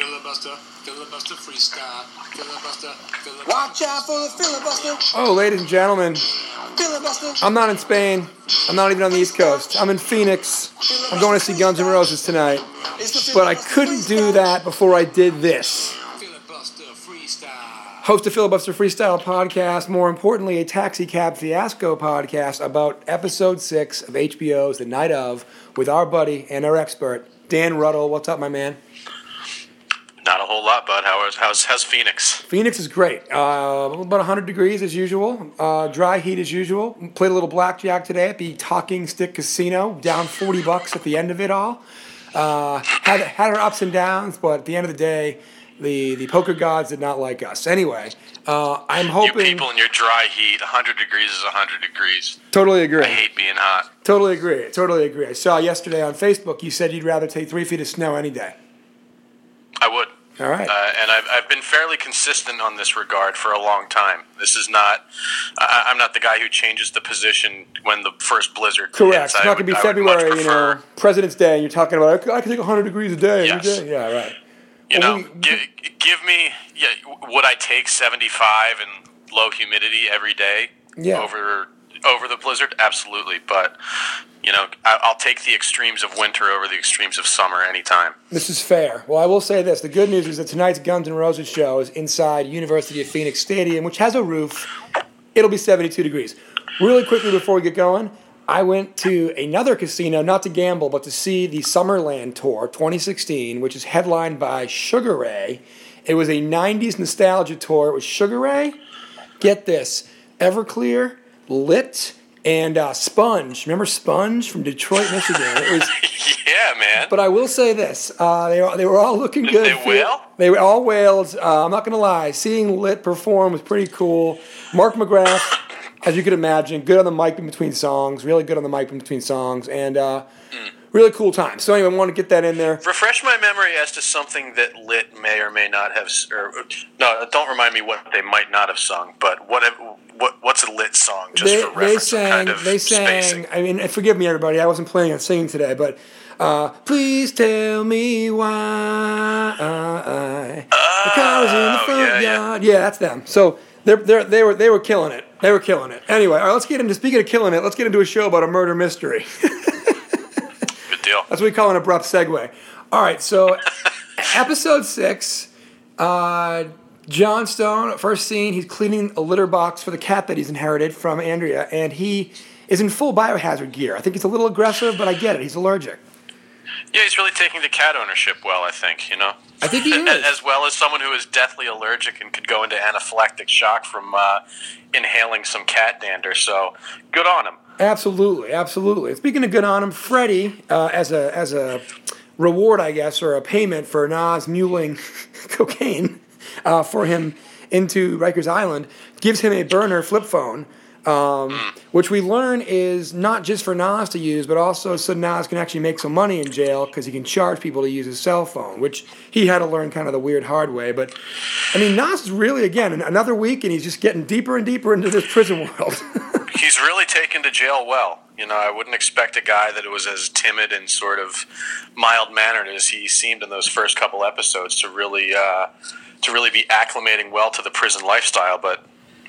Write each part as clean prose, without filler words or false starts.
Filibuster Freestyle, filibuster. Watch out for the filibuster. Oh, ladies and gentlemen, filibuster. I'm not in Spain. I'm not even on the East Coast. I'm in Phoenix. I'm going to see Guns N' Roses tonight. But I couldn't do that before I did this. Filibuster Freestyle. Host a Filibuster Freestyle podcast, more importantly, a Taxi Cab Fiasco podcast about episode 6 of HBO's The Night Of with our buddy and our expert, Dan Ruddle. What's up, my man? Not a whole lot, bud. How's Phoenix? Phoenix is great. About 100 degrees as usual. Dry heat as usual. Played a little blackjack today at the Talking Stick Casino. Down $40 at the end of it all. Had our ups and downs, but at the end of the day, the poker gods did not like us. Anyway, I'm hoping... You people in your dry heat, 100 degrees is 100 degrees. Totally agree. I hate being hot. Totally agree. I saw yesterday on Facebook, you said you'd rather take 3 feet of snow any day. I would. All right. And I've been fairly consistent on this regard for a long time. This is not... I'm not the guy who changes the position when the first blizzard hits. Correct. It's not going to be February, President's Day, and you're talking about, I can take 100 degrees a day. Yes. Every day. Yeah, right. Give me... Yeah, would I take 75 and low humidity every day over the blizzard? Absolutely. But... I'll take the extremes of winter over the extremes of summer anytime. This is fair. Well, I will say this. The good news is that tonight's Guns N' Roses show is inside University of Phoenix Stadium, which has a roof. It'll be 72 degrees. Really quickly before we get going, I went to another casino, not to gamble, but to see the Summerland Tour 2016, which is headlined by Sugar Ray. It was a 90s nostalgia tour. It was Sugar Ray, get this, Everclear, Lit, and Sponge. Remember Sponge from Detroit, Michigan? It was, yeah, man. But I will say this. They were all looking good. Did they wail? They were all wailed. I'm not going to lie. Seeing Lit perform was pretty cool. Mark McGrath, as you could imagine, good on the mic in between songs. Really good on the mic in between songs. And really cool time. So anyway, I want to get that in there. Refresh my memory as to something that Lit may or may not have... don't remind me what they might not have sung, but what's a Lit song, just for reference? They sang, spacing. I mean, forgive me, everybody. I wasn't planning on singing today, but please tell me why the car's in the front yard. Yeah, that's them. So they were killing it. They were killing it. Anyway, all right, let's get into a show about a murder mystery. Good deal. That's what we call an abrupt segue. All right, so episode 6. John Stone, first scene, he's cleaning a litter box for the cat that he's inherited from Andrea, and he is in full biohazard gear. I think he's a little aggressive, but I get it. He's allergic. Yeah, he's really taking to cat ownership well, I think, I think he is. As well as someone who is deathly allergic and could go into anaphylactic shock from inhaling some cat dander, so good on him. Absolutely. Speaking of good on him, Freddie, as a reward, I guess, or a payment for Nas muling cocaine... for him into Rikers Island, gives him a burner flip phone, which we learn is not just for Nas to use, but also so Nas can actually make some money in jail because he can charge people to use his cell phone, which he had to learn kind of the weird hard way. But, I mean, Nas is really, again, another week, and he's just getting deeper and deeper into this prison world. He's really taken to jail well. I wouldn't expect a guy that was as timid and sort of mild-mannered as he seemed in those first couple episodes to really be acclimating well to the prison lifestyle, but,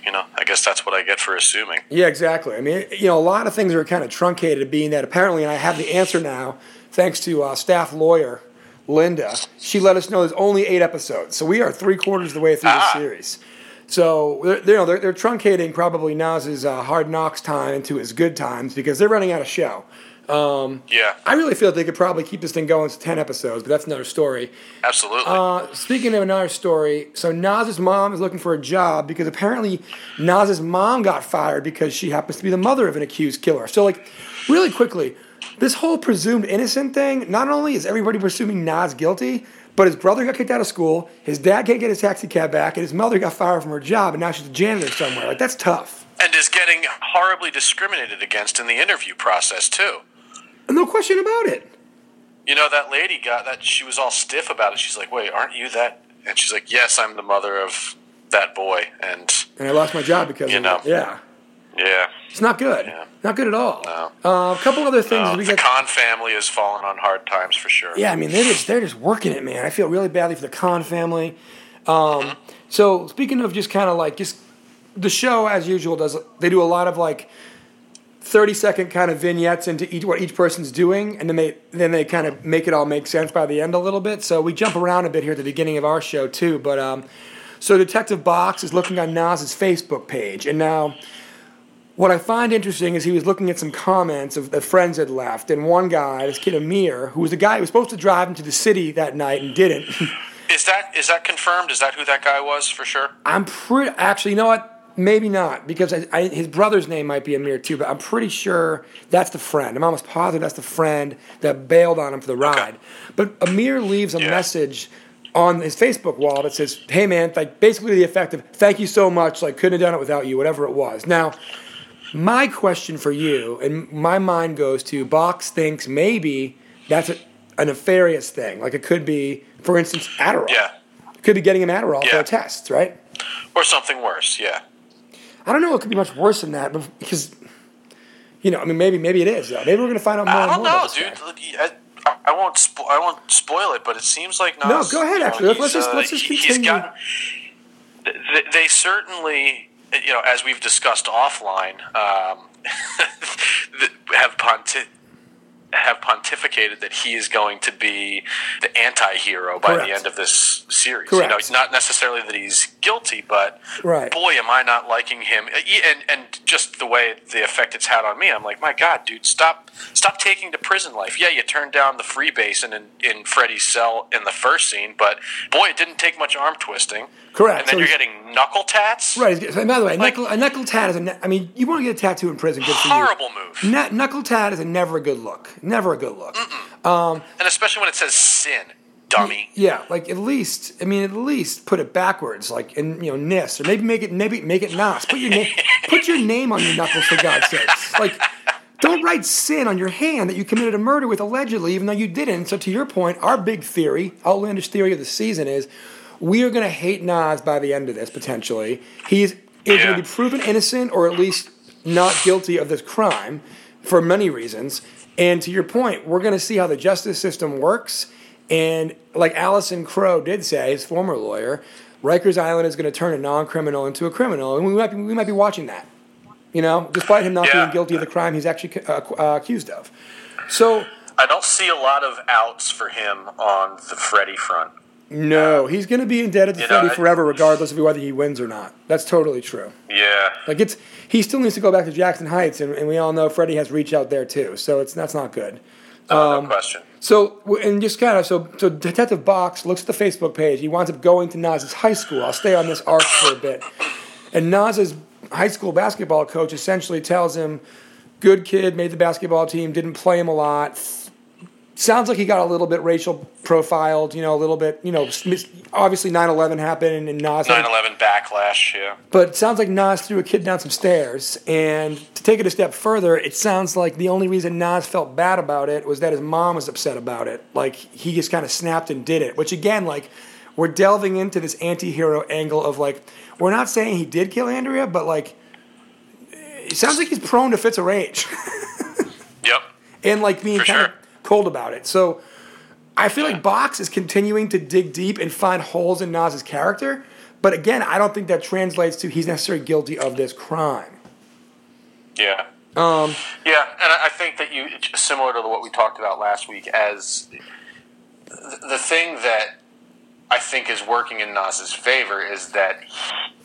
I guess that's what I get for assuming. Yeah, exactly. I mean, a lot of things are kind of truncated, being that apparently, and I have the answer now, thanks to staff lawyer Linda, she let us know there's only 8 episodes, so we are 3/4 of the way through the series. So, they're truncating probably Nas's hard knocks time into his good times because they're running out of show. Yeah. I really feel they could probably keep this thing going to 10 episodes, but that's another story. Absolutely. Speaking of another story, so Nas's mom is looking for a job because apparently Nas's mom got fired because she happens to be the mother of an accused killer. So, really quickly, this whole presumed innocent thing, not only is everybody presuming Nas guilty, but his brother got kicked out of school, his dad can't get his taxi cab back, and his mother got fired from her job, and now she's a janitor somewhere. That's tough. And is getting horribly discriminated against in the interview process, too. No question about it. That lady got that. She was all stiff about it. She's like, wait, aren't you that? And she's like, yes, I'm the mother of that boy. And I lost my job because of it. Yeah. Yeah. It's not good. Yeah. Not good at all. No. A couple other things. No. The Khan family has fallen on hard times for sure. Yeah, I mean, they're just working it, man. I feel really badly for the Khan family. So speaking of just kind of like just the show as usual does, they do a lot of like 30-second kind of vignettes into what each person's doing, and then they kind of make it all make sense by the end a little bit. So we jump around a bit here at the beginning of our show too, but so Detective Box is looking on Nas's Facebook page, and now what I find interesting is he was looking at some comments of the friends had left, and one guy, this kid Amir, who was the guy who was supposed to drive him to the city that night and didn't. Is that confirmed? Is that who that guy was for sure? I'm pretty actually. You know what? Maybe not, because his brother's name might be Amir too, but I'm pretty sure that's the friend. I'm almost positive that's the friend that bailed on him for the ride. Okay. But Amir leaves a message on his Facebook wall that says, hey man, like basically the effect of, thank you so much, like couldn't have done it without you, whatever it was. Now, my question for you, and my mind goes to, Box thinks maybe that's a nefarious thing. Like it could be, for instance, Adderall. Yeah. It could be getting him Adderall for tests, right? Or something worse, yeah. I don't know. It could be much worse than that, because I mean, maybe it is though. Maybe we're gonna find out more. I don't know, dude. I won't spoil it, but it seems like Nas. No, go ahead. Actually, let's just continue. They certainly, as we've discussed offline, have pontificated that he is going to be the anti-hero by the end of this series. Correct. Not necessarily that he's guilty, but boy, am I not liking him. And just the way the effect it's had on me, I'm like, my God, dude, stop taking to prison life. Yeah, you turned down the free basin in Freddie's cell in the first scene, but boy, it didn't take much arm twisting. Correct. And then you're getting knuckle tats? Right. So, by the way, a knuckle tat is you want to get a tattoo in prison. Good for you. Horrible move. Knuckle tat is never a good look. Never a good look. And especially when it says sin, dummy. Yeah, like at least put it backwards, like in NIS, or maybe make it Nas. Put your name on your knuckles, for God's sake. Like, don't write sin on your hand that you committed a murder with allegedly, even though you didn't. So to your point, our big theory, outlandish theory of the season is we are gonna hate Nas by the end of this, potentially. He's either gonna be proven innocent or at least not guilty of this crime for many reasons. And to your point, we're going to see how the justice system works. And like Allison Crow did say, his former lawyer, Rikers Island is going to turn a non-criminal into a criminal. And we might be watching that, despite him not being guilty of the crime he's actually accused of. So I don't see a lot of outs for him on the Freddie front. No, he's going to be indebted to Freddie forever, regardless of whether he wins or not. That's totally true. Yeah, he still needs to go back to Jackson Heights, and we all know Freddie has reach out there too. So that's not good. No question. So Detective Box looks at the Facebook page. He winds up going to Nas's high school. I'll stay on this arc for a bit. And Nas's high school basketball coach essentially tells him, "Good kid, made the basketball team, didn't play him a lot." Sounds like he got a little bit racial profiled, a little bit, obviously 9/11 happened and Nas... 9/11 backlash, yeah. But it sounds like Nas threw a kid down some stairs, and to take it a step further, it sounds like the only reason Nas felt bad about it was that his mom was upset about it. Like, he just kind of snapped and did it, which again, like, we're delving into this anti-hero angle of, like, we're not saying he did kill Andrea, but, like, it sounds like he's prone to fits of rage. Yep. And, like, being kind of cold about it. So I feel like Box is continuing to dig deep and find holes in Nas's character, but again, I don't think that translates to he's necessarily guilty of this crime. Yeah. And I think that similar to what we talked about last week, as the thing that I think is working in Nas's favor is that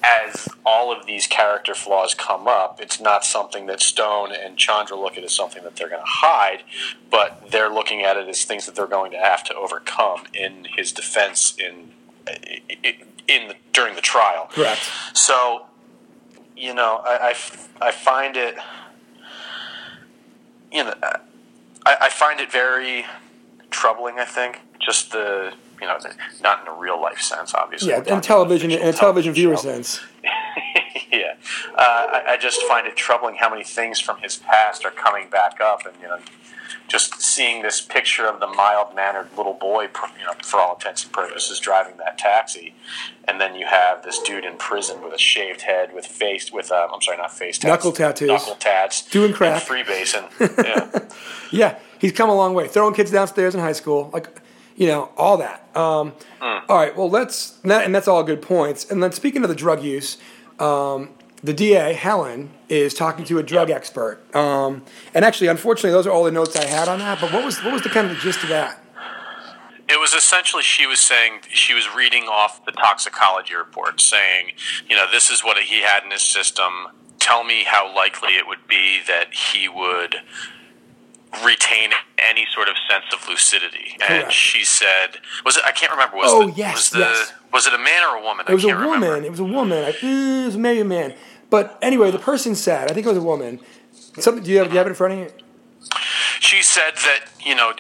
as all of these character flaws come up, it's not something that Stone and Chandra look at as something that they're going to hide, but they're looking at it as things that they're going to have to overcome in his defense during the trial. Correct. So, I find it, I find it very troubling, I think, just the... not in a real life sense, obviously. Yeah, in television viewer sense. Yeah, I just find it troubling how many things from his past are coming back up, and just seeing this picture of the mild-mannered little boy, you know, for all intents and purposes, driving that taxi, and then you have this dude in prison with a shaved head, with face, with I'm sorry, not face tats, knuckle tattoos, doing crap, freebasing. Yeah, yeah, he's come a long way. Throwing kids downstairs in high school, like, you know, all that. All right, well, and that's all good points. And then speaking of the drug use, the DA, Helen, is talking to a drug expert. And actually, unfortunately, those are all the notes I had on that. But what was the kind of the gist of that? It was essentially she was saying, she was reading off the toxicology report saying, you know, this is what he had in his system. Tell me how likely it would be that he would retain any sort of sense of lucidity. And correct. She said, was it, I can't remember, was, oh, the, yes, was the, yes, was it a man or a woman? It was It was a woman. It was maybe a man. But anyway, the person said, I think it was a woman. Something, do you have it in front of you? She said that, you know,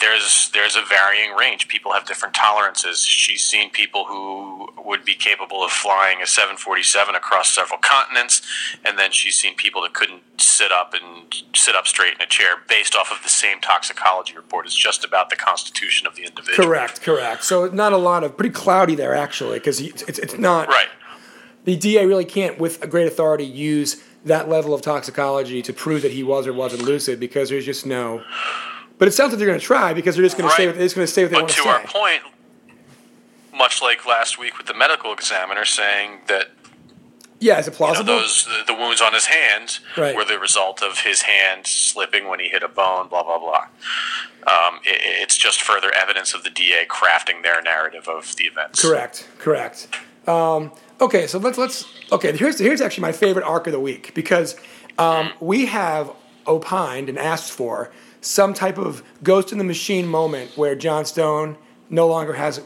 there's a varying range. People have different tolerances. She's seen people who would be capable of flying a 747 across several continents, and then she's seen people that couldn't sit up straight in a chair based off of the same toxicology report. It's just about the constitution of the individual. Correct. So not a lot of, pretty cloudy there, actually, because it's not. Right. The DA really can't, with a great authority, use that level of toxicology to prove that he was or wasn't lucid, because there's just no. But it sounds like they're going to try, because they're just going to say what they want to say. But to our point, much like last week with the medical examiner saying that, yeah, is it plausible? You know, the wounds on his hands were the result of his hand slipping when he hit a bone, blah, blah, blah. It's just further evidence of the DA crafting their narrative of the events. Correct. Okay, so let's okay. Here's actually my favorite arc of the week, because we have opined and asked for some type of Ghost in the Machine moment where John Stone no longer has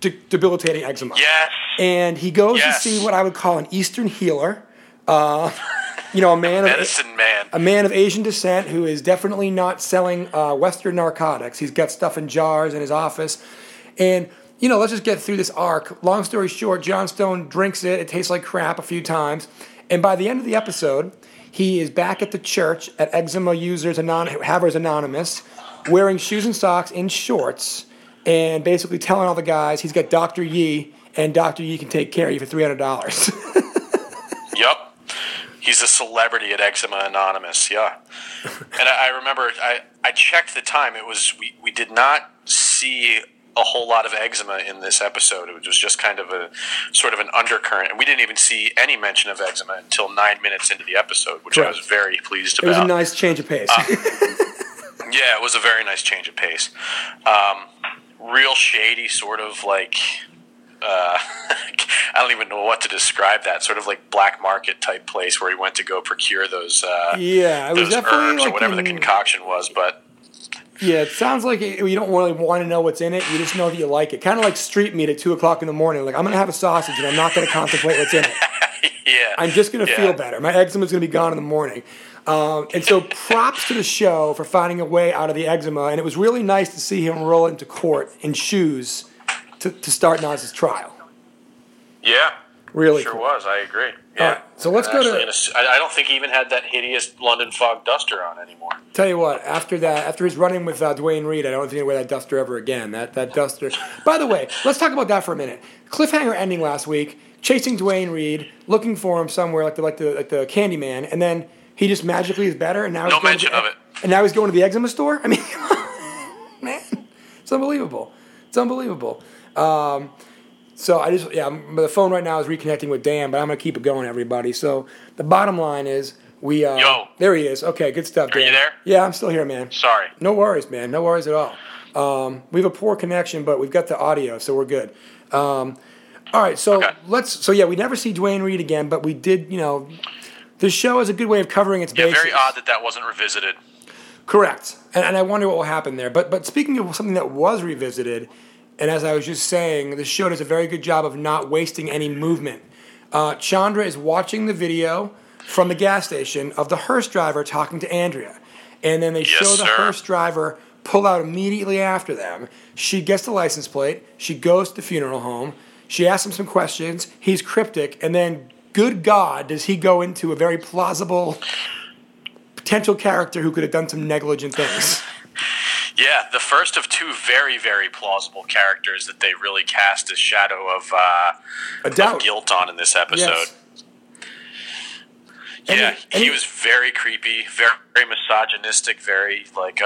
debilitating eczema. Yes. And he goes to see what I would call an Eastern healer, you know, a man of Asian descent who is definitely not selling Western narcotics. He's got stuff in jars in his office, and, you know, let's just get through this arc. Long story short, John Stone drinks it. It tastes like crap a few times. And by the end of the episode, he is back at the church at Eczema Users Havers Anonymous, wearing shoes and socks in shorts, and basically telling all the guys he's got Dr. Yee, and Dr. Yee can take care of you for $300. Yep. He's a celebrity at Eczema Anonymous, yeah. And I remember I checked the time. It was we did not see a whole lot of eczema in this episode. It was just kind of a sort of an undercurrent, and we didn't even see any mention of eczema until 9 minutes into the episode, which I was very pleased about. It was a nice change of pace. Yeah, it was a very nice change of pace. Real shady, sort of like I don't even know what to describe that, sort of like black market type place where he went to go procure those those herbs, like, or whatever the concoction was, but. Yeah, it sounds like you don't really want to know what's in it. You just know that you like it. Kind of like street meat at 2 o'clock in the morning. Like, I'm going to have a sausage, and I'm not going to contemplate what's in it. Yeah. I'm just going to feel better. My eczema's going to be gone in the morning. And so props to the show for finding a way out of the eczema. And it was really nice to see him roll into court in shoes to start Nas' trial. Yeah. Really sure cool. was. I agree. Yeah. All right, so let's go to. I don't think he even had that hideous London fog duster on anymore. Tell you what, after his run-in with Dwayne Reed, I don't think he'll wear that duster ever again. That duster. By the way, let's talk about that for a minute. Cliffhanger ending last week. Chasing Dwayne Reed, looking for him somewhere like the Candyman, and then he just magically is better, and now no mention of it. And now he's going to the eczema store. I mean, man, it's unbelievable. So the phone right now is reconnecting with Dan, but I'm going to keep it going, everybody. So the bottom line is there he is. Okay, good stuff, Dan. Are you there? Yeah, I'm still here, man. Sorry. No worries, man. No worries at all. We have a poor connection, but we've got the audio, so we're good. All right, so we never see Dwayne Reed again, but we did, you know, the show is a good way of covering its bases. Yeah, very odd that wasn't revisited. Correct. And I wonder what will happen there. But speaking of something that was revisited, and as I was just saying, the show does a very good job of not wasting any movement. Chandra is watching the video from the gas station of the hearse driver talking to Andrea. And then they show the hearse driver pull out immediately after them. She gets the license plate. She goes to the funeral home. She asks him some questions. He's cryptic. And then, good God, does he go into a very plausible potential character who could have done some negligent things. Yeah, the first of two very, very plausible characters that they really cast a shadow of guilt on in this episode. Yes. Yeah, he was very creepy, very, very misogynistic, very like,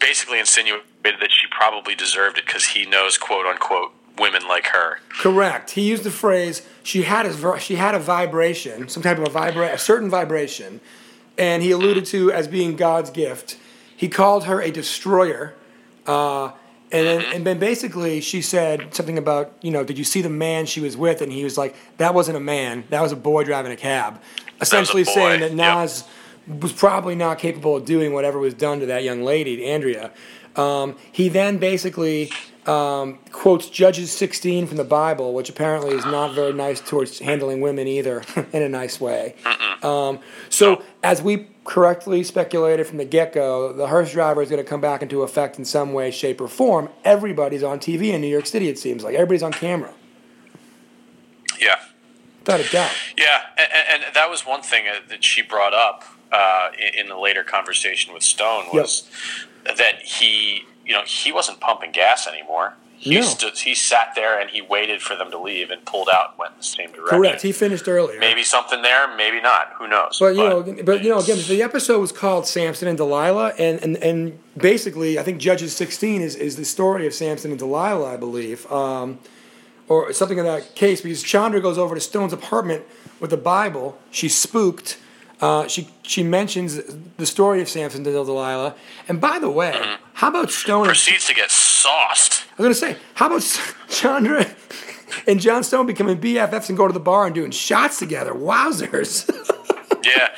basically insinuated that she probably deserved it because he knows, quote unquote, women like her. Correct. He used the phrase she had a vibration, some type of a certain vibration, and he alluded to as being God's gift. He called her a destroyer, and then basically she said something about, did you see the man she was with? And he was like, that wasn't a man, that was a boy driving a cab. Essentially saying that Nas was probably not capable of doing whatever was done to that young lady, Andrea. He then basically quotes Judges 16 from the Bible, which apparently is not very nice towards handling women either in a nice way. So as we correctly speculated from the get-go, the hearse driver is going to come back into effect in some way, shape, or form. Everybody's on TV in New York City, it seems like. Everybody's on camera. Yeah. Without a doubt. Yeah, and that was one thing that she brought up in the later conversation with Stone was that he wasn't pumping gas anymore. He sat there and he waited for them to leave and pulled out and went in the same direction. Correct. He finished earlier. Maybe something there, maybe not. Who knows? But again, the episode was called Samson and Delilah, and basically, I think Judges 16 is the story of Samson and Delilah, I believe. Or something in that case, because Chandra goes over to Stone's apartment with the Bible. She's spooked. She mentions the story of Samson and Delilah. And by the way, how about Stone... Proceeds to get sauced. I was going to say, how about Chandra and John Stone becoming BFFs and go to the bar and doing shots together? Wowzers. Yeah.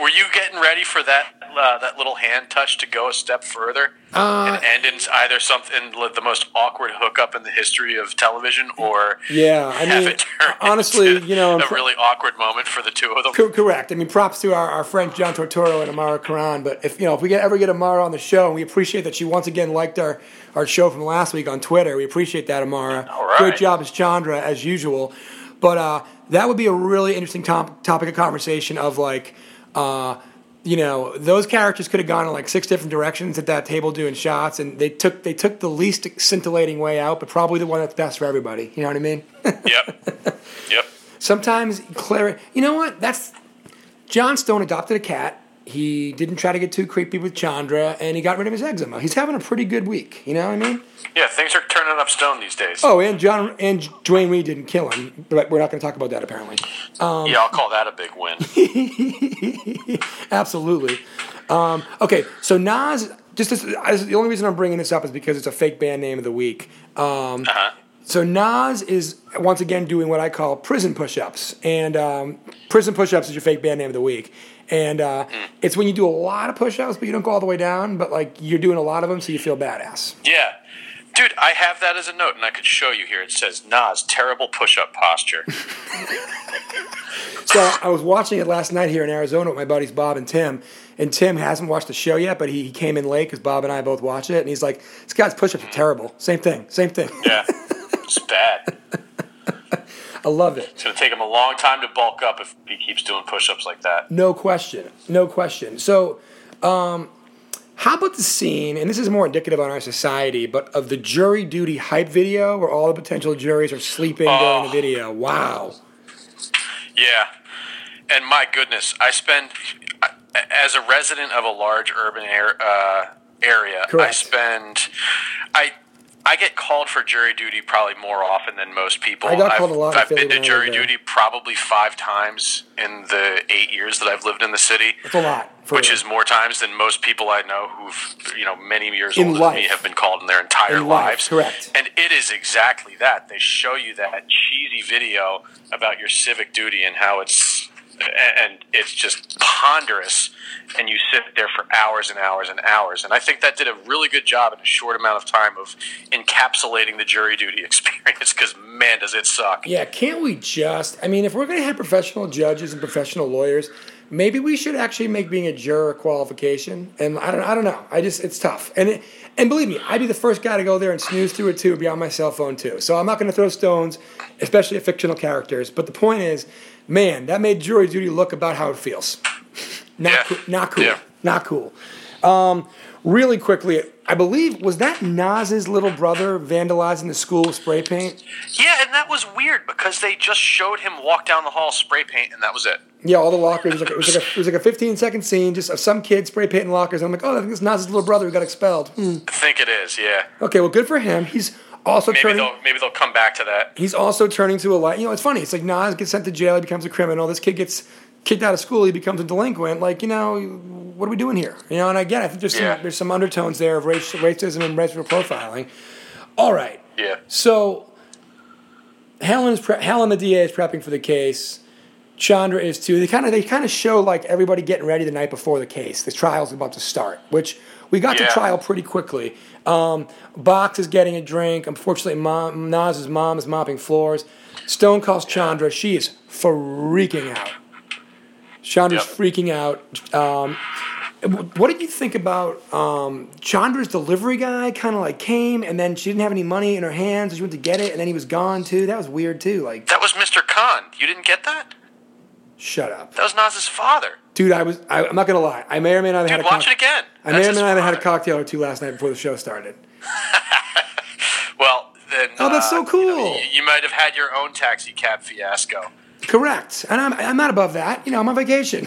Were you getting ready for that? That little hand touch to go a step further and end in either something the most awkward hookup in the history of television, or it turn honestly, into a really awkward moment for the two of them. Correct. I mean, props to our friends John Tortoro and Amara Karan. But if we ever get Amara on the show, and we appreciate that she once again liked our show from last week on Twitter. We appreciate that, Amara. All right. Great job as Chandra as usual. But that would be a really interesting topic of conversation of like. Those characters could have gone in like six different directions at that table doing shots, and they took the least scintillating way out, but probably the one that's best for everybody. You know what I mean? Yep. Sometimes Claire. You know what? That's John Stone adopted a cat. He didn't try to get too creepy with Chandra, and he got rid of his eczema. He's having a pretty good week. You know what I mean? Yeah, things are turning up Stone these days. Oh, and John and Dwayne Reed didn't kill him, but we're not going to talk about that apparently. I'll call that a big win. Absolutely. Okay, so Nas. The only reason I'm bringing this up is because it's a fake band name of the week. So Nas is, once again, doing what I call prison push-ups. And prison push-ups is your fake band name of the week. And it's when you do a lot of push-ups, but you don't go all the way down, but like you're doing a lot of them so you feel badass. Yeah. Dude, I have that as a note, and I could show you here. It says, Nas, terrible push-up posture. So I was watching it last night here in Arizona with my buddies Bob and Tim. And Tim hasn't watched the show yet, but he came in late because Bob and I both watched it. And he's like, this guy's push-ups are terrible. Same thing. Yeah. It's bad. I love it. It's going to take him a long time to bulk up if he keeps doing push-ups like that. No question. So how about the scene, and this is more indicative on our society, but of the jury duty hype video where all the potential juries are sleeping during the video. Wow. Yeah. And my goodness, as a resident of a large urban area, correct. I get called for jury duty probably more often than most people. I've been to jury duty probably 5 times in the 8 years that I've lived in the city. That's a lot. Which is more times than most people I know who've, many years older than me have been called in their entire lives. Correct. And it is exactly that. They show you that cheesy video about your civic duty and how it's just ponderous, and you sit there for hours and hours and hours. And I think that did a really good job in a short amount of time of encapsulating the jury duty experience, because, man, does it suck. Yeah, can't we just – I mean, if we're going to have professional judges and professional lawyers, maybe we should actually make being a juror a qualification. And I don't know. I just – it's tough. And believe me, I'd be the first guy to go there and snooze through it, too, be on my cell phone, too. So I'm not going to throw stones, especially at fictional characters. But the point is – man, that made jury duty look about how it feels. Not cool. Not cool. Really quickly, I believe, was that Nas's little brother vandalizing the school with spray paint? Yeah, and that was weird because they just showed him walk down the hall, spray paint, and that was it. Yeah, all the lockers. It was like a 15-second scene just of some kid spray painting lockers. And I'm like, oh, I think it's Nas's little brother who got expelled. I think it is, yeah. Okay, well, good for him. He's also Maybe they'll come back to that. He's also turning to a light. You know, it's funny. It's like Nas gets sent to jail. He becomes a criminal. This kid gets kicked out of school, he becomes a delinquent. Like, you know, what are we doing here? You know, and again, I think there's some undertones there of racism and racial profiling. All right. Yeah. So Helen, the DA, is prepping for the case. Chandra is too. They kind of show like everybody getting ready the night before the case. The trial's about to start, which we got to trial pretty quickly. Box is getting a drink. Unfortunately, Nas's mom is mopping floors. Stone calls Chandra. She is freaking out. Chandra's freaking out. What did you think about Chandra's delivery guy kind of like came and then she didn't have any money in her hands, so she went to get it and then he was gone too? That was weird too. Like, that was Mr. Khan. You didn't get that? Shut up. That was Nas's father. Dude, I'm not going to lie. I may or may not have had a cocktail. Watch it again. I may or may not have had a cocktail or two last night before the show started. Well, then... Oh, that's so cool. You know, you might have had your own Taxi Cab Fiasco. Correct. And I'm not above that. You know, I'm on vacation.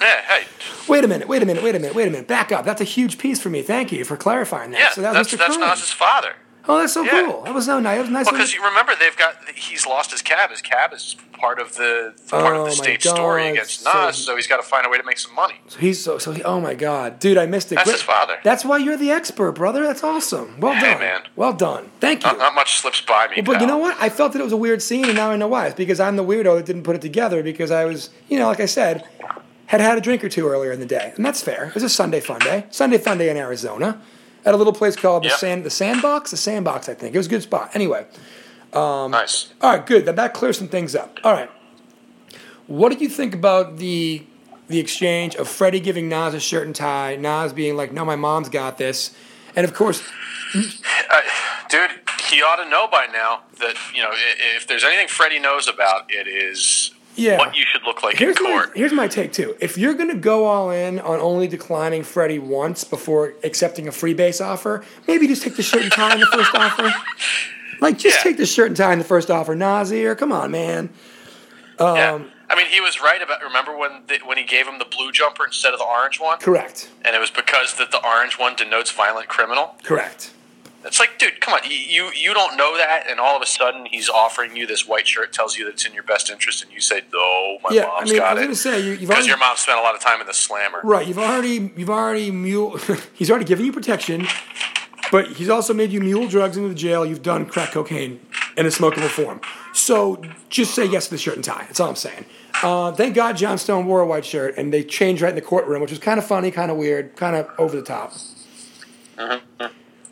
Yeah, hey. Wait a minute. Back up. That's a huge piece for me. Thank you for clarifying that. Yeah, so that's Nas's father. Oh, that's so cool. That was so nice. That was nice. Well, because you remember, he's lost his cab. His cab is part of the state story against Nas, so he's got to find a way to make some money. So he's oh my God, dude, I missed it. That's his father. That's why you're the expert, brother. That's awesome. Well done, man. Well done. Thank you. Not much slips by me. Well, but you know what? I felt that it was a weird scene, and now I know why. It's because I'm the weirdo that didn't put it together because I was, you know, like I said, had a drink or two earlier in the day, and that's fair. It was a Sunday fun day in Arizona. At a little place called the Sandbox, I think. It was a good spot. Anyway. Nice. All right, good. That clears some things up. All right. What did you think about the exchange of Freddie giving Nas a shirt and tie, Nas being like, no, my mom's got this. And, of course... dude, he ought to know by now that, you know, if there's anything Freddie knows about, it is... Yeah. What you should look like in court. Here's my take, too. If you're going to go all in on only declining Freddie once before accepting a free base offer, maybe just take the shirt and tie in the first offer. Like, just take the shirt and tie in the first offer. Nas here, come on, man. I mean, he was right about... Remember when he gave him the blue jumper instead of the orange one? Correct. And it was because that the orange one denotes violent criminal? Correct. It's like, dude, come on, you don't know that, and all of a sudden he's offering you this white shirt, tells you that it's in your best interest, and you say, "Oh, my mom's got it." Because your mom spent a lot of time in the slammer, right? You've already mule. He's already given you protection, but he's also made you mule drugs into the jail. You've done crack cocaine in a smokable form, so just say yes to the shirt and tie. That's all I'm saying. Thank God John Stone wore a white shirt, and they changed right in the courtroom, which was kind of funny, kind of weird, kind of over the top. Uh-huh.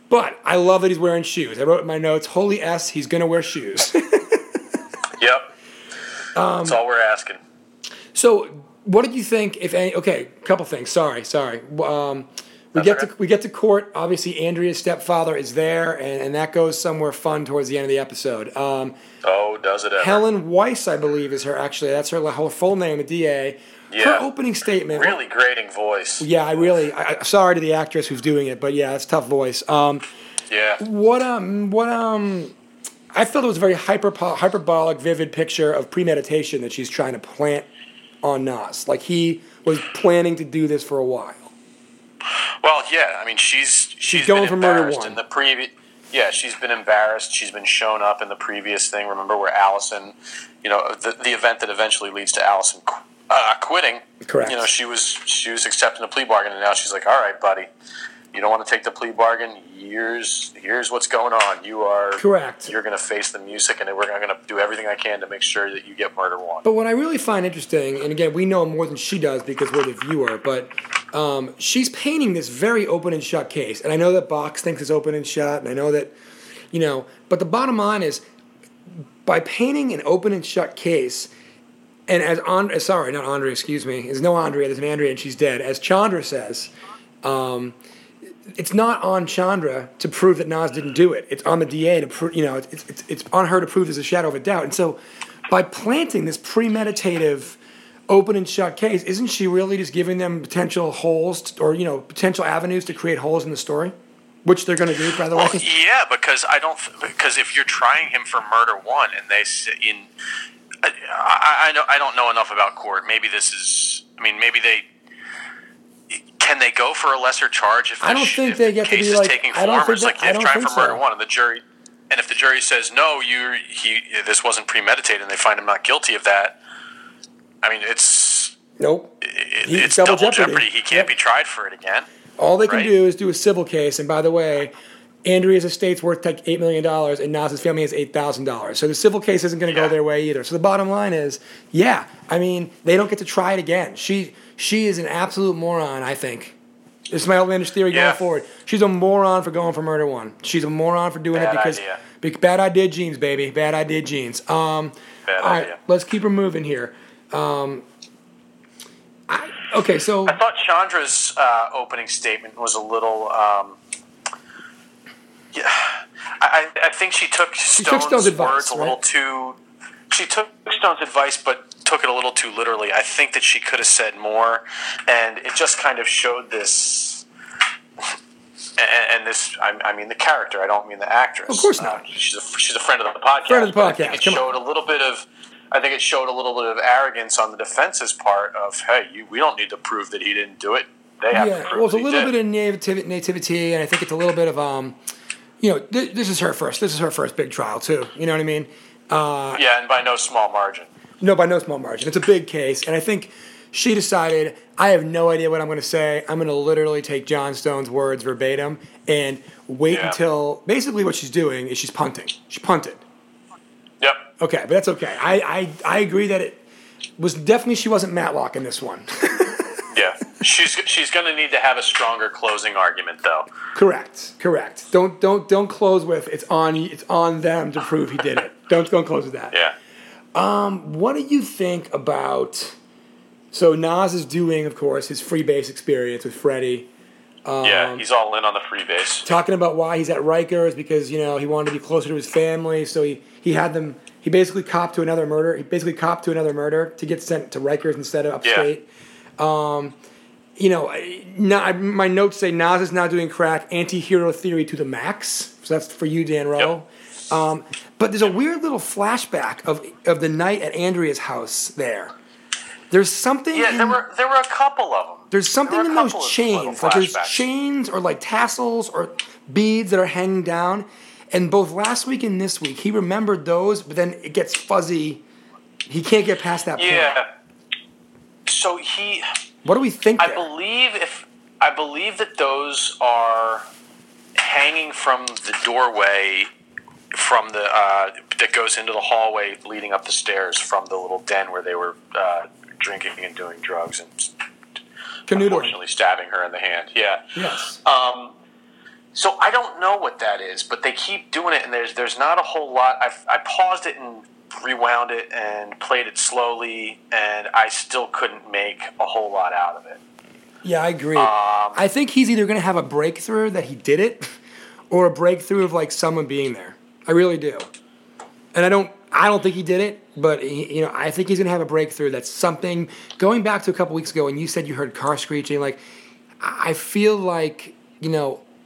But I love that he's wearing shoes. I wrote in my notes, holy S, he's going to wear shoes. Yep. That's all we're asking. So what did you think, if any... Okay, a couple things. Sorry. We get to court. Obviously, Andrea's stepfather is there, and that goes somewhere fun towards the end of the episode. Does it ever. Helen Weiss, I believe, is her, actually. That's her full name, the DA. Yeah. Her opening statement. Really grating voice. Yeah, I sorry to the actress who's doing it, but yeah, it's a tough voice. I felt it was a very hyperbolic, vivid picture of premeditation that she's trying to plant on Nas. Like, he was planning to do this for a while. Well, yeah, I mean, she's going for murder one. Yeah, she's been embarrassed. She's been shown up in the previous thing. Remember where Allison, you know, the event that eventually leads to Allison quitting. Correct. You know, she was accepting the plea bargain, and now she's like, all right, buddy, you don't want to take the plea bargain. Here's what's going on. You are correct. You're going to face the music, and I'm going to do everything I can to make sure that you get murder one. But what I really find interesting, and again, we know more than she does because we're the viewer, but she's painting this very open and shut case, and I know that Box thinks it's open and shut, and I know that, you know, but the bottom line is, by painting an open and shut case. And as there's no Andrea, there's an Andrea, and she's dead. As Chandra says, it's not on Chandra to prove that Nas didn't do it. It's on the DA to prove, you know, it's on her to prove there's a shadow of a doubt. And so, by planting this premeditative, open and shut case, isn't she really just giving them potential holes, or you know, potential avenues to create holes in the story? Which they're going to do, by the way. Yeah, because I don't. Because if you're trying him for murder one, and they in, I don't know enough about court. Maybe this is. I mean, maybe they. Can they go for a lesser charge if the case is taking form? It's like if trying for murder one, and the jury, and if the jury says no, this wasn't premeditated, and they find him not guilty of that. I mean, it's nope. It's double jeopardy. He can't be tried for it again. All they can do is do a civil case, and by the way, Andrea's estate's worth like $8 million, and Nas's family has $8,000. So the civil case isn't going to go their way either. So the bottom line is, they don't get to try it again. She is an absolute moron, I think. This is my outlandish theory going forward. She's a moron for going for murder one. She's a moron for doing bad idea genes, baby. Bad idea genes. All right, let's keep her moving here. So I thought Chandra's opening statement was a little. I think she took Stone's advice a little too. She took Stone's advice, but took it a little too literally. I think that she could have said more, and it just kind of showed this. And this, I mean the character. I don't mean the actress. Of course not. She's a friend of the podcast. Friend of the podcast. I think it showed a little bit of arrogance on the defense's part of, hey, we don't need to prove that he didn't do it. They have to prove that he did. Well, it's a little bit of naivety, and I think it's a little bit of, this is her first big trial, too. You know what I mean? And by no small margin. No, by no small margin. It's a big case, and I think she decided, I have no idea what I'm going to say. I'm going to literally take John Stone's words verbatim and wait until – basically what she's doing is she's punting. She punted. Okay, but that's okay. I agree that it was definitely she wasn't Matlock in this one. She's going to need to have a stronger closing argument though. Correct. Don't close with it's on them to prove he did it. Don't close with that. Yeah. What do you think about? So Nas is doing, of course, his free base experience with Freddie. He's all in on the free base. Talking about why he's at Rikers because, he wanted to be closer to his family, so he had them – he basically copped to another murder. He basically copped to another murder to get sent to Rikers instead of upstate. Yeah. My notes say Nas is now doing crack anti-hero theory to the max. So that's for you, Dan Ruddle. Yep. But there's a weird little flashback of the night at Andrea's house there. There's something. Yeah, there were a couple of them. There's something in those chains, like there's chains or like tassels or beads that are hanging down, and both last week and this week he remembered those, but then it gets fuzzy. He can't get past that point. Yeah. So he. What do we think? I believe that those are hanging from the doorway. From the that goes into the hallway leading up the stairs from the little den where they were drinking and doing drugs and unfortunately stabbing her in the hand. Yeah. Yes. So I don't know what that is, but they keep doing it, and there's not a whole lot. I paused it and rewound it and played it slowly, and I still couldn't make a whole lot out of it. Yeah, I agree. I think he's either going to have a breakthrough that he did it, or a breakthrough of like someone being there. I really do, and I don't think he did it, but I think he's gonna have a breakthrough. That's something. Going back to a couple weeks ago, when you said you heard car screeching, like I feel like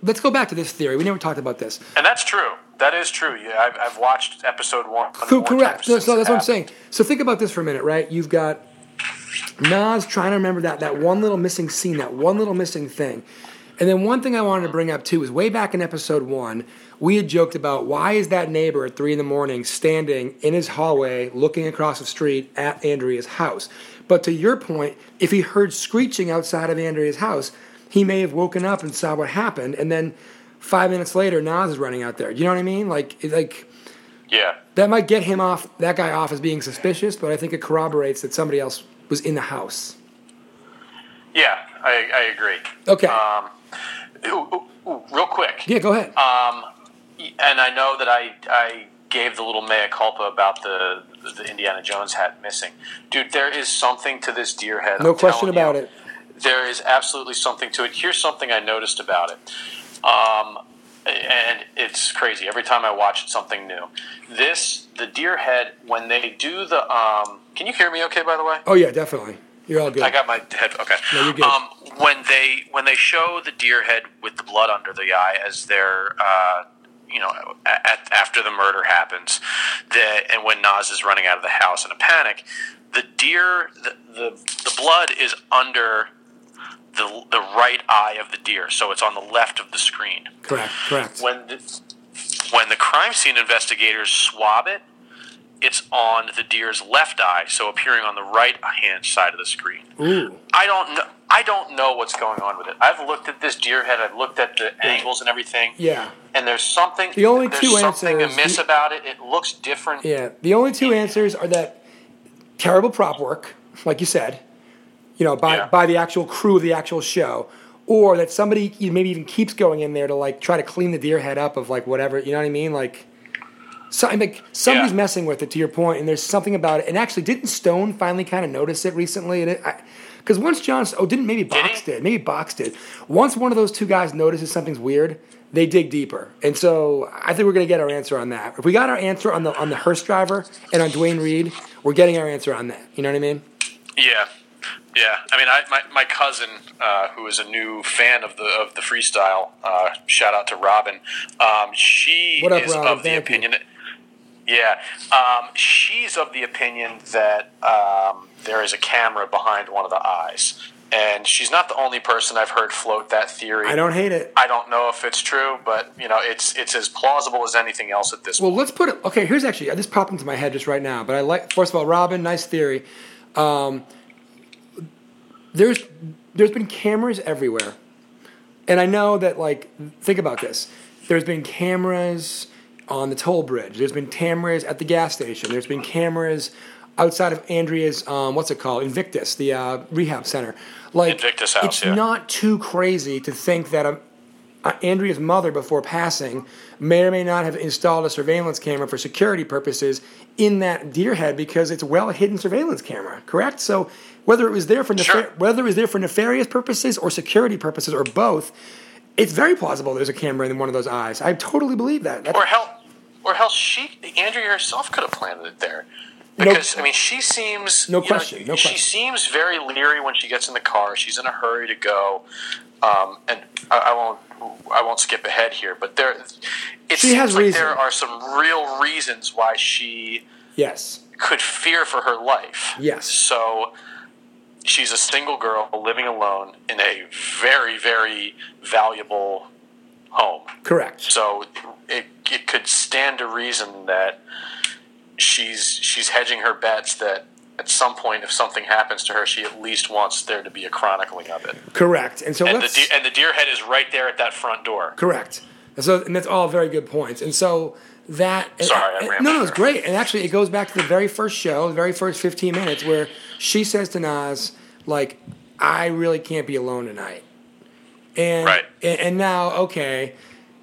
Let's go back to this theory. We never talked about this, and that's true. That is true. Yeah, I've watched episode one. Correct. So that's what I'm saying. So think about this for a minute, right? You've got Nas trying to remember that one little missing scene, that one little missing thing. And then one thing I wanted to bring up, too, is way back in episode one, we had joked about why is that neighbor at 3 in the morning standing in his hallway looking across the street at Andrea's house. But to your point, if he heard screeching outside of Andrea's house, he may have woken up and saw what happened. And then 5 minutes later, Nas is running out there. You know what I mean? Yeah. That might get that guy off as being suspicious, but I think it corroborates that somebody else was in the house. Yeah, I agree. Okay. Ooh, real quick. Yeah, go ahead. And I know that I gave the little mea culpa about the Indiana Jones hat missing. Dude, there is something to this deer head. No question about it. There is absolutely something to it. Here's something I noticed about it. And it's crazy. Every time I watch it, something new. The deer head, when they do the... can you hear me okay, by the way? Oh, yeah, definitely. You're all good. I got my head. Okay. No, you're good. When they show the deer head with the blood under the eye as they're after the murder happens, and when Nas is running out of the house in a panic, the deer, the blood is under the right eye of the deer, so it's on the left of the screen. Correct. When the crime scene investigators swab it, it's on the deer's left eye, so appearing on the right-hand side of the screen. Ooh. I don't know what's going on with it. I've looked at this deer head. I've looked at the angles and everything. Yeah. And there's something. The only two something answers amiss about it. It looks different. Yeah. The only two answers are that terrible prop work, like you said, by the actual crew of the actual show, or that somebody maybe even keeps going in there to like try to clean the deer head up of like whatever. You know what I mean? Like. So, like, somebody's messing with it, to your point, and there's something about it. And actually, didn't Stone finally kind of notice it recently? Because once John Stone... Oh, didn't maybe Box did? Maybe Box did. Once one of those two guys notices something's weird, they dig deeper. And so I think we're going to get our answer on that. If we got our answer on the hearse driver and on Dwayne Reed, we're getting our answer on that. You know what I mean? Yeah. Yeah, I mean, my cousin, who is a new fan of the freestyle, shout out to Robin. She what up, is Robin? Of the Thank opinion. Yeah, she's of the opinion that there is a camera behind one of the eyes, and she's not the only person I've heard float that theory. I don't hate it. I don't know if it's true, but it's as plausible as anything else at this point. Well, let's put it. Okay, here's actually this popped into my head just right now, but I like. First of all, Robin, nice theory. There's been cameras everywhere. And I know that, like, think about this. There's been cameras on the toll bridge. There's been cameras at the gas station. There's been cameras outside of Andrea's, Invictus, the rehab center. Like, Invictus house, it's not too crazy to think that Andrea's mother, before passing, may or may not have installed a surveillance camera for security purposes in that deer head because it's a well-hidden surveillance camera, correct? So whether it was there for nefarious purposes or security purposes or both, it's very plausible there's a camera in one of those eyes. I totally believe that. Or hell, Andrea herself could have planted it there. Because, she seems... No question. She seems very leery when she gets in the car. She's in a hurry to go. And I won't skip ahead here, but there are some real reasons why she could fear for her life. Yes. So she's a single girl living alone in a very, very valuable home. Correct. So it could stand to reason that she's hedging her bets that at some point, if something happens to her, she at least wants there to be a chronicling of it. Correct. And so the deer head is right there at that front door. Correct. And that's all very good points. And so that... No, it's great. And actually, it goes back to the very first show, the very first 15 minutes, where she says to Nas, like, I really can't be alone tonight. And now, okay...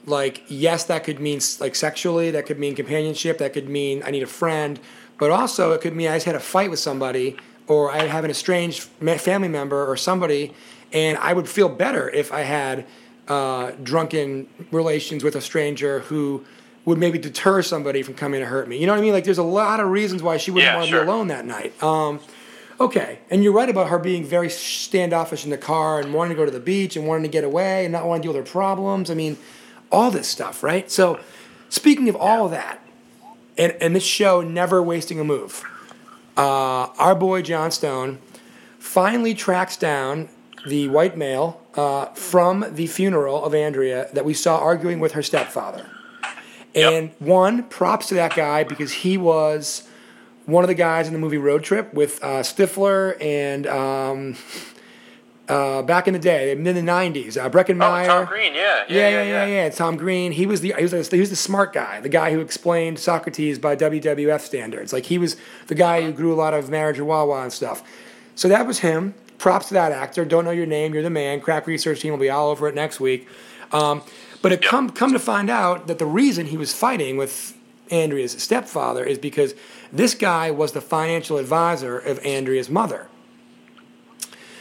Like, yes, that could mean, like, sexually, that could mean companionship, that could mean I need a friend, but also it could mean I just had a fight with somebody or I have an estranged family member or somebody, and I would feel better if I had drunken relations with a stranger who would maybe deter somebody from coming to hurt me. You know what I mean? Like, there's a lot of reasons why she wouldn't want to be alone that night. Okay, and you're right about her being very standoffish in the car and wanting to go to the beach and wanting to get away and not wanting to deal with her problems. I mean... all this stuff, right? So, speaking of all of that, and this show never wasting a move, our boy John Stone finally tracks down the white male from the funeral of Andrea that we saw arguing with her stepfather. And one, props to that guy because he was one of the guys in the movie Road Trip with Stifler and... back in the day, in the 90s, Breckenmeyer. Oh, Tom Green, Tom Green. He was the smart guy, the guy who explained Socrates by WWF standards. Like, he was the guy who grew a lot of marijuana and stuff. So that was him. Props to that actor. Don't know your name. You're the man. Crack Research Team will be all over it next week. But it come to find out that the reason he was fighting with Andrea's stepfather is because this guy was the financial advisor of Andrea's mother.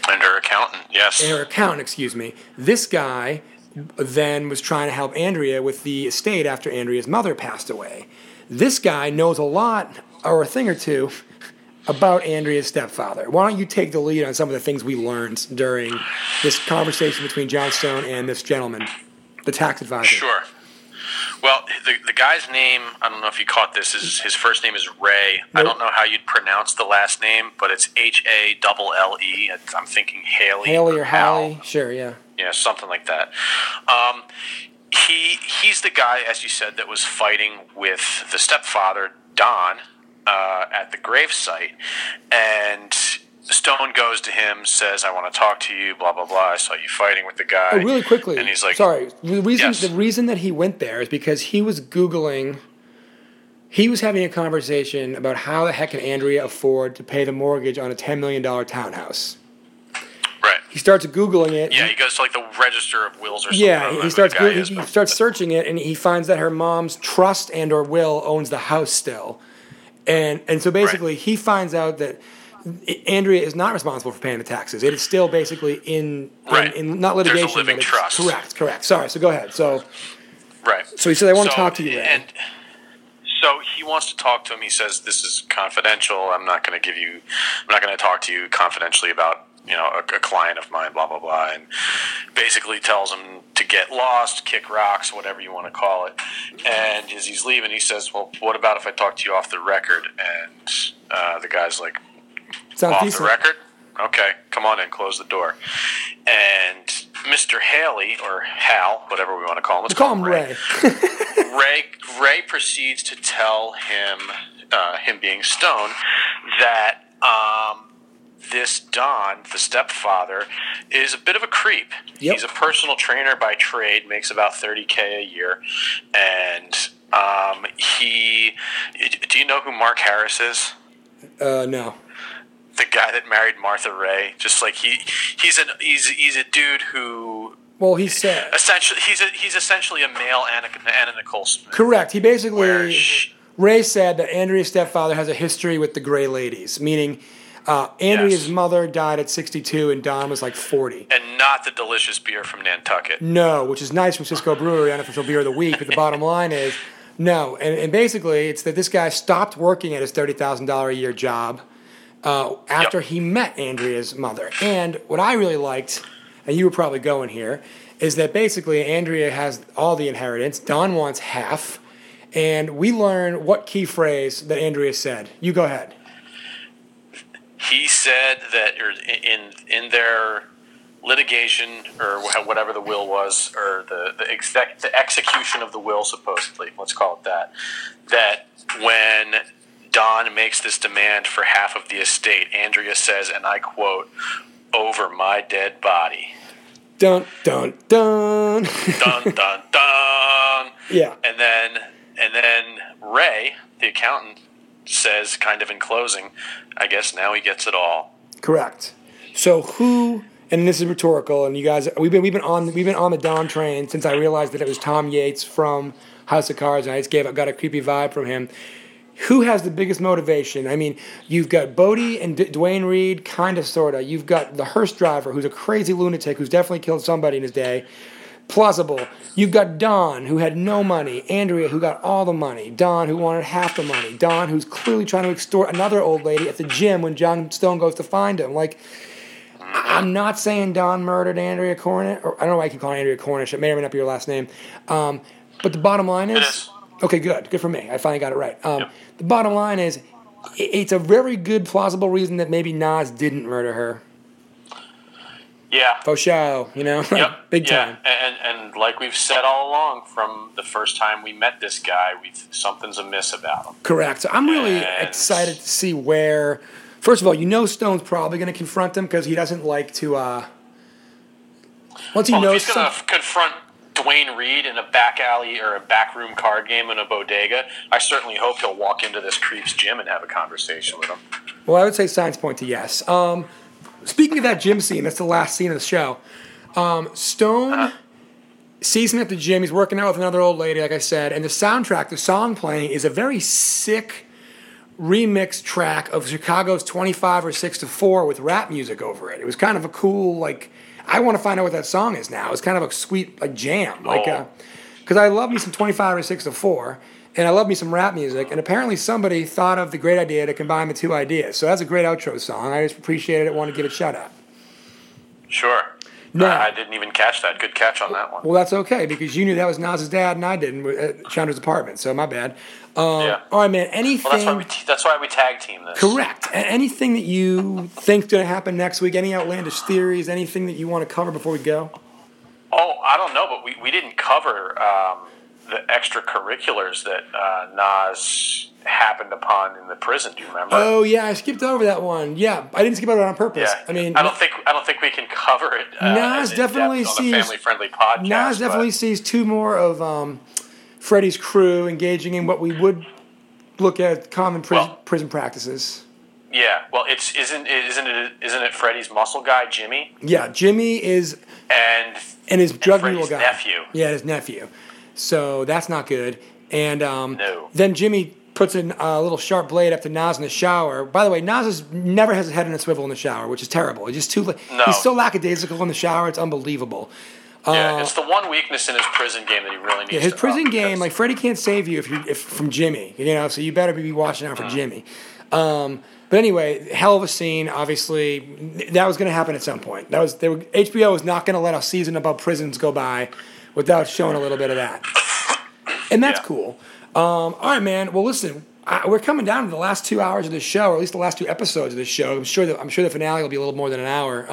And her accountant, yes. And her accountant, excuse me. This guy then was trying to help Andrea with the estate after Andrea's mother passed away. This guy knows a lot, or a thing or two, about Andrea's stepfather. Why don't you take the lead on some of the things we learned during this conversation between John Stone and this gentleman, the tax advisor? Sure. Well, the guy's name, I don't know if you caught this, is his first name is Ray. Nope. I don't know how you'd pronounce the last name, but it's H-A-L-L-E. I'm thinking Haley. Haley or Hallie. Sure, yeah. Yeah, something like that. He's the guy, as you said, that was fighting with the stepfather, Don, at the gravesite. And Stone goes to him, says, I want to talk to you, blah, blah, blah. I saw you fighting with the guy. Oh, really quickly. And he's like, sorry. The reason that he went there is because he was Googling. He was having a conversation about how the heck can Andrea afford to pay the mortgage on a $10 million townhouse. Right. He starts Googling it. Yeah, he goes to like the Register of Wills or something. Yeah, he starts searching it, and he finds that her mom's trust and or will owns the house still. And so basically he finds out that Andrea is not responsible for paying the taxes. It is still basically in not litigation. There's a living trust. Correct. Sorry, so go ahead. So he said, I want to talk to you. And so he wants to talk to him. He says, this is confidential. I'm not going to talk to you confidentially about, a client of mine, blah, blah, blah. And basically tells him to get lost, kick rocks, whatever you want to call it. And as he's leaving, he says, well, what about if I talk to you off the record? And the guy's like, off the record? Okay, come on in, close the door. And Mr. Haley, or Hal, whatever we want to call him. Let's call him Ray. Ray proceeds to tell him, him being Stone, that this Don, the stepfather, is a bit of a creep. Yep. He's a personal trainer by trade, makes about $30K a year, and do you know who Mark Harris is? No. The guy that married Martha Ray, just like he's a dude who. Well, he said essentially he's essentially a male Anna Nicole Smith. Correct. He basically Ray said that Andrea's stepfather has a history with the Gray Ladies, meaning Andrea's mother died at 62 and Don was like 40. And not the delicious beer from Nantucket. No, which is nice from Cisco Brewery, unofficial beer of the week. But the bottom line is no, and basically it's that this guy stopped working at his $30,000 a year job. After he met Andrea's mother. And what I really liked, and you were probably going here, is that basically Andrea has all the inheritance. Don wants half. And we learn what key phrase that Andrea said. You go ahead. He said that in their litigation or whatever the will was, or the execution of the will, supposedly, let's call it that when Don makes this demand for half of the estate, Andrea says, and I quote, over my dead body. Dun, dun, dun. Dun, dun, dun. Yeah. And then Ray, the accountant, says, kind of in closing, I guess now he gets it all. Correct. So who, and this is rhetorical, and you guys, we've been on the Don train since I realized that it was Tom Yates from House of Cards, and I just got a creepy vibe from him. Who has the biggest motivation? I mean, you've got Bodie and Dwayne Reed, kind of, sort of. You've got the hearse driver, who's a crazy lunatic, who's definitely killed somebody in his day. Plausible. You've got Don, who had no money. Andrea, who got all the money. Don, who wanted half the money. Don, who's clearly trying to extort another old lady at the gym when John Stone goes to find him. Like, I'm not saying Don murdered Andrea Cornish. Or I don't know why I can call her Andrea Cornish. It may or may not be your last name. But the bottom line is... Okay, good. Good for me. I finally got it right. The bottom line is, it's a very good, plausible reason that maybe Nas didn't murder her. Yeah. For sure, Yep. Big time. And like we've said all along, from the first time we met this guy, something's amiss about him. Correct. So I'm really excited to see where... First of all, Stone's probably going to confront him because he doesn't like to... once he knows... He's going to confront Dwayne Reed in a back alley or a backroom card game in a bodega. I certainly hope he'll walk into this creep's gym and have a conversation with him. Well, I would say signs point to yes. Speaking of that gym scene, that's the last scene of the show. Stone sees him at the gym. He's working out with another old lady, like I said. And the song playing, is a very sick remix track of Chicago's 25 or 6-4 with rap music over it. It was kind of a cool, like... I want to find out what that song is now. It's kind of a sweet jam. Because I love me some 25 or 6-4. And I love me some rap music. And apparently somebody thought of the great idea to combine the two ideas. So that's a great outro song. I just appreciated it. Wanted to give it a shout out. Sure. Now, I didn't even catch that. Good catch on that one. Well, that's okay, because you knew that was Nas's dad and I didn't at Chandra's apartment. So my bad. Yeah. All right, man. Anything? Well, that's why we tag team this. Correct. Anything that you think's going to happen next week? Any outlandish theories? Anything that you want to cover before we go? Oh, I don't know, but we didn't cover the extracurriculars that Nas happened upon in the prison. Do you remember? Oh yeah, I skipped over that one. Yeah, I didn't skip over it on purpose. Yeah. I mean, I don't think we can cover it. Nas definitely sees on a family-friendly podcast. Nas definitely sees two more of Freddie's crew engaging in what we would look at common prison practices. Yeah, well, isn't it Freddie's muscle guy, Jimmy? Yeah, Jimmy is and his drug mule guy. Nephew. Yeah, his nephew. So that's not good. And then Jimmy puts a little sharp blade up to Nas in the shower. By the way, Nas never has his head in a swivel in the shower, which is terrible. It's just he's so lackadaisical in the shower. It's unbelievable. Yeah, it's the one weakness in his prison game that he really needs. Yeah, his prison game, like Freddie can't save you if from Jimmy, you know. So you better be watching out for Jimmy. But anyway, hell of a scene. Obviously, that was going to happen at some point. HBO was not going to let a season about prisons go by without showing a little bit of that. And that's cool. All right, man. Well, listen, we're coming down to the last 2 hours of this show, or at least the last two episodes of this show. I'm sure the finale will be a little more than an hour.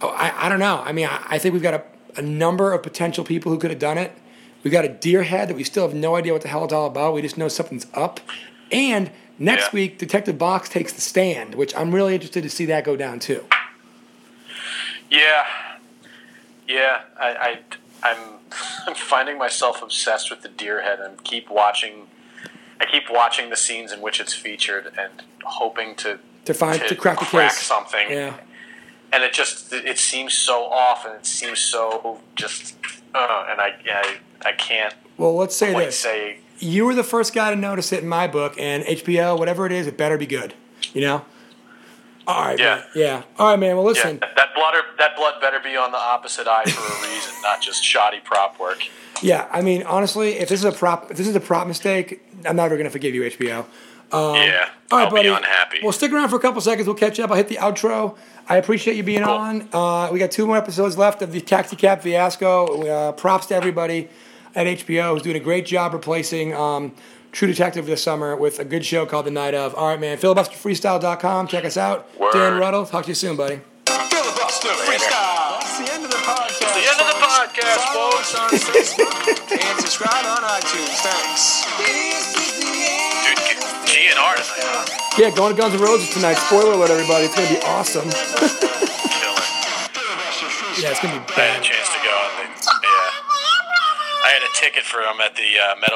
I don't know. I mean, I think we've got a number of potential people who could have done it. We've got a deer head that we still have no idea what the hell it's all about. We just know something's up. And next week, Detective Box takes the stand, which I'm really interested to see that go down too. Yeah. Yeah. I'm finding myself obsessed with the deer head. I keep watching the scenes in which it's featured and hoping to crack the case. Something. Yeah. And it seems so off, and it seems so just and I can't. Well, let's say this. You were the first guy to notice it in my book, and HBO, whatever it is, it better be good. You know? All right. Yeah. Man. Yeah. All right, man. Well, listen. Yeah. That blood better be on the opposite eye for a reason, not just shoddy prop work. Yeah. I mean, honestly, if this is a prop mistake, I'm never going to forgive you, HBO. Yeah. All right, I'll buddy. Be unhappy. Well, stick around for a couple seconds. We'll catch up. I'll hit the outro. I appreciate you being on. We got two more episodes left of the Taxi Cab Fiasco. Props to everybody at HBO who's doing a great job replacing True Detective this summer with a good show called The Night Of. All right, man. FilibusterFreestyle.com. Check us out. Word. Dan Ruddle. Talk to you soon, buddy. Filibuster Freestyle. That's the end of the podcast. That's the end of the podcast, folks. Follow us on Facebook and subscribe on iTunes. Thanks. GNR tonight, huh? Yeah, going to Guns N' Roses tonight. Spoiler alert, everybody. It's going to be awesome. Killing. Yeah, it's going to be bad. I had a chance to go. I had a ticket for them at the Meadow.